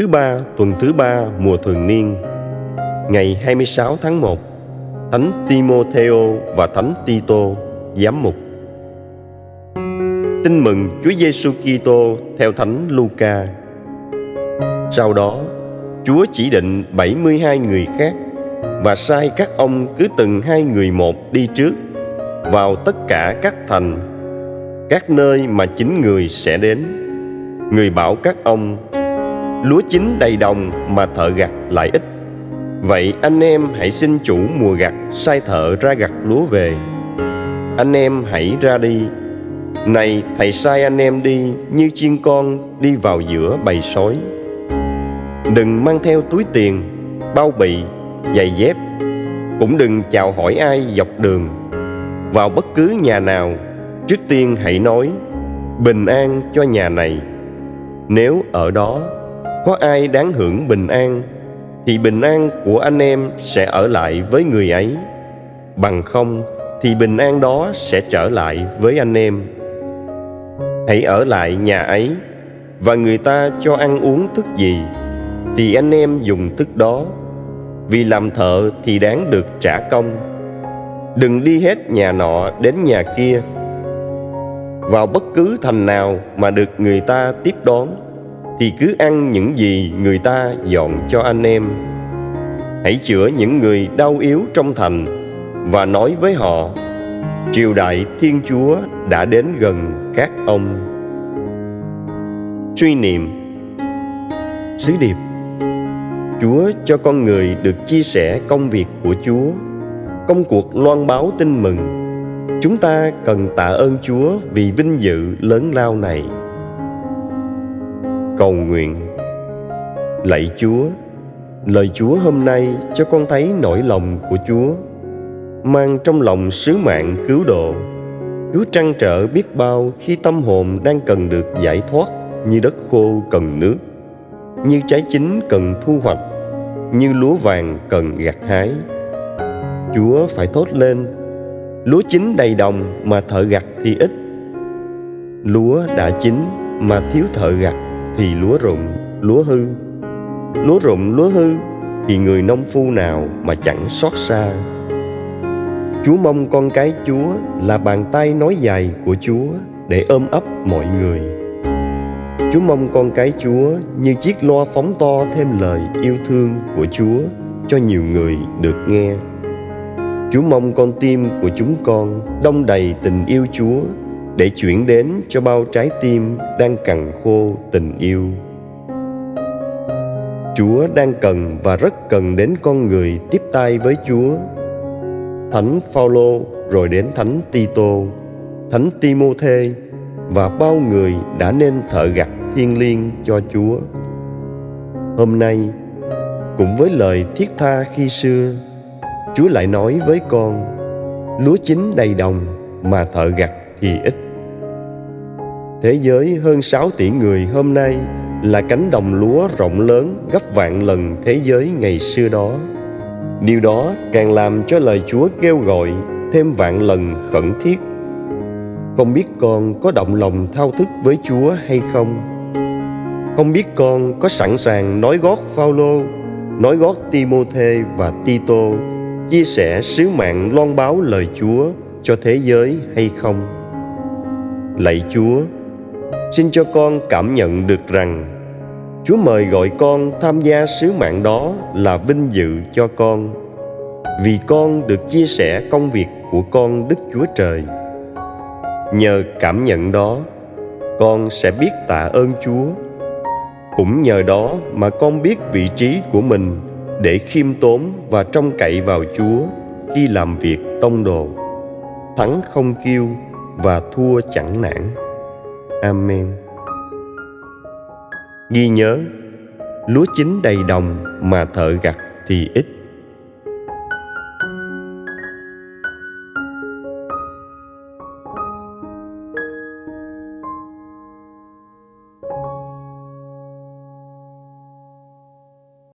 thứ ba tuần thứ ba mùa thường niên, ngày 26 tháng 1, Thánh Timôthêô và Thánh Titô, giám mục. Tin mừng Chúa Giêsu Kitô theo Thánh Luca. Sau đó, Chúa chỉ định 72 người khác và sai các ông cứ từng hai người một đi trước vào tất cả các thành, các nơi mà chính người sẽ đến. Người bảo các ông: lúa chín đầy đồng mà thợ gặt lại ít, vậy anh em hãy xin chủ mùa gặt sai thợ ra gặt lúa về. Anh em hãy ra đi. Này, thầy sai anh em đi như chiên con đi vào giữa bầy sói. Đừng mang theo túi tiền, bao bì, giày dép, cũng đừng chào hỏi ai dọc đường. Vào bất cứ nhà nào, trước tiên hãy nói: bình an cho nhà này. Nếu ở đó có ai đáng hưởng bình an, thì bình an của anh em sẽ ở lại với người ấy. Bằng không, thì bình an đó sẽ trở lại với anh em. Hãy ở lại nhà ấy, và người ta cho ăn uống thức gì, thì anh em dùng thức đó, vì làm thợ thì đáng được trả công. Đừng đi hết nhà nọ đến nhà kia. Vào bất cứ thành nào mà được người ta tiếp đón, thì cứ ăn những gì người ta dọn cho anh em. Hãy chữa những người đau yếu trong thành và nói với họ: triều đại Thiên Chúa đã đến gần các ông. Suy niệm. Sứ điệp: Chúa cho con người được chia sẻ công việc của Chúa, công cuộc loan báo tin mừng. Chúng ta cần tạ ơn Chúa vì vinh dự lớn lao này. Cầu nguyện. Lạy Chúa, lời Chúa hôm nay cho con thấy nỗi lòng của Chúa, mang trong lòng sứ mạng cứu độ. Chúa trăn trở biết bao khi tâm hồn đang cần được giải thoát, như đất khô cần nước, như trái chín cần thu hoạch, như lúa vàng cần gặt hái. Chúa phải thốt lên: lúa chín đầy đồng mà thợ gặt thì ít. Lúa đã chín mà thiếu thợ gặt thì lúa rụng, lúa hư. Lúa rụng, lúa hư thì người nông phu nào mà chẳng xót xa. Chúa mong con cái Chúa là bàn tay nói dài của Chúa để ôm ấp mọi người. Chúa mong con cái Chúa như chiếc loa phóng to thêm lời yêu thương của Chúa cho nhiều người được nghe. Chúa mong con tim của chúng con đong đầy tình yêu Chúa để chuyển đến cho bao trái tim đang cằn khô tình yêu. Chúa đang cần và rất cần đến con người tiếp tay với Chúa. Thánh Phaolô rồi đến Thánh Titô, Thánh Timôthê và bao người đã nên thợ gặt thiêng liêng cho Chúa. Hôm nay, cũng với lời thiết tha khi xưa, Chúa lại nói với con: lúa chín đầy đồng mà thợ gặt thì ít. Thế giới hơn 6 tỷ người hôm nay là cánh đồng lúa rộng lớn gấp vạn lần thế giới ngày xưa đó. Điều đó càng làm cho lời Chúa kêu gọi thêm vạn lần khẩn thiết. Không biết con có động lòng thao thức với Chúa hay không? Không biết con có sẵn sàng nói gót Phaolô, nói gót Timôthê và Titô, chia sẻ sứ mạng loan báo lời Chúa cho thế giới hay không? Lạy Chúa, xin cho con cảm nhận được rằng Chúa mời gọi con tham gia sứ mạng đó là vinh dự cho con, vì con được chia sẻ công việc của con Đức Chúa Trời. Nhờ cảm nhận đó, con sẽ biết tạ ơn Chúa. Cũng nhờ đó mà con biết vị trí của mình để khiêm tốn và trông cậy vào Chúa khi làm việc tông đồ. Thắng không kiêu và thua chẳng nản. Amen. Ghi nhớ: lúa chín đầy đồng mà thợ gặt thì ít.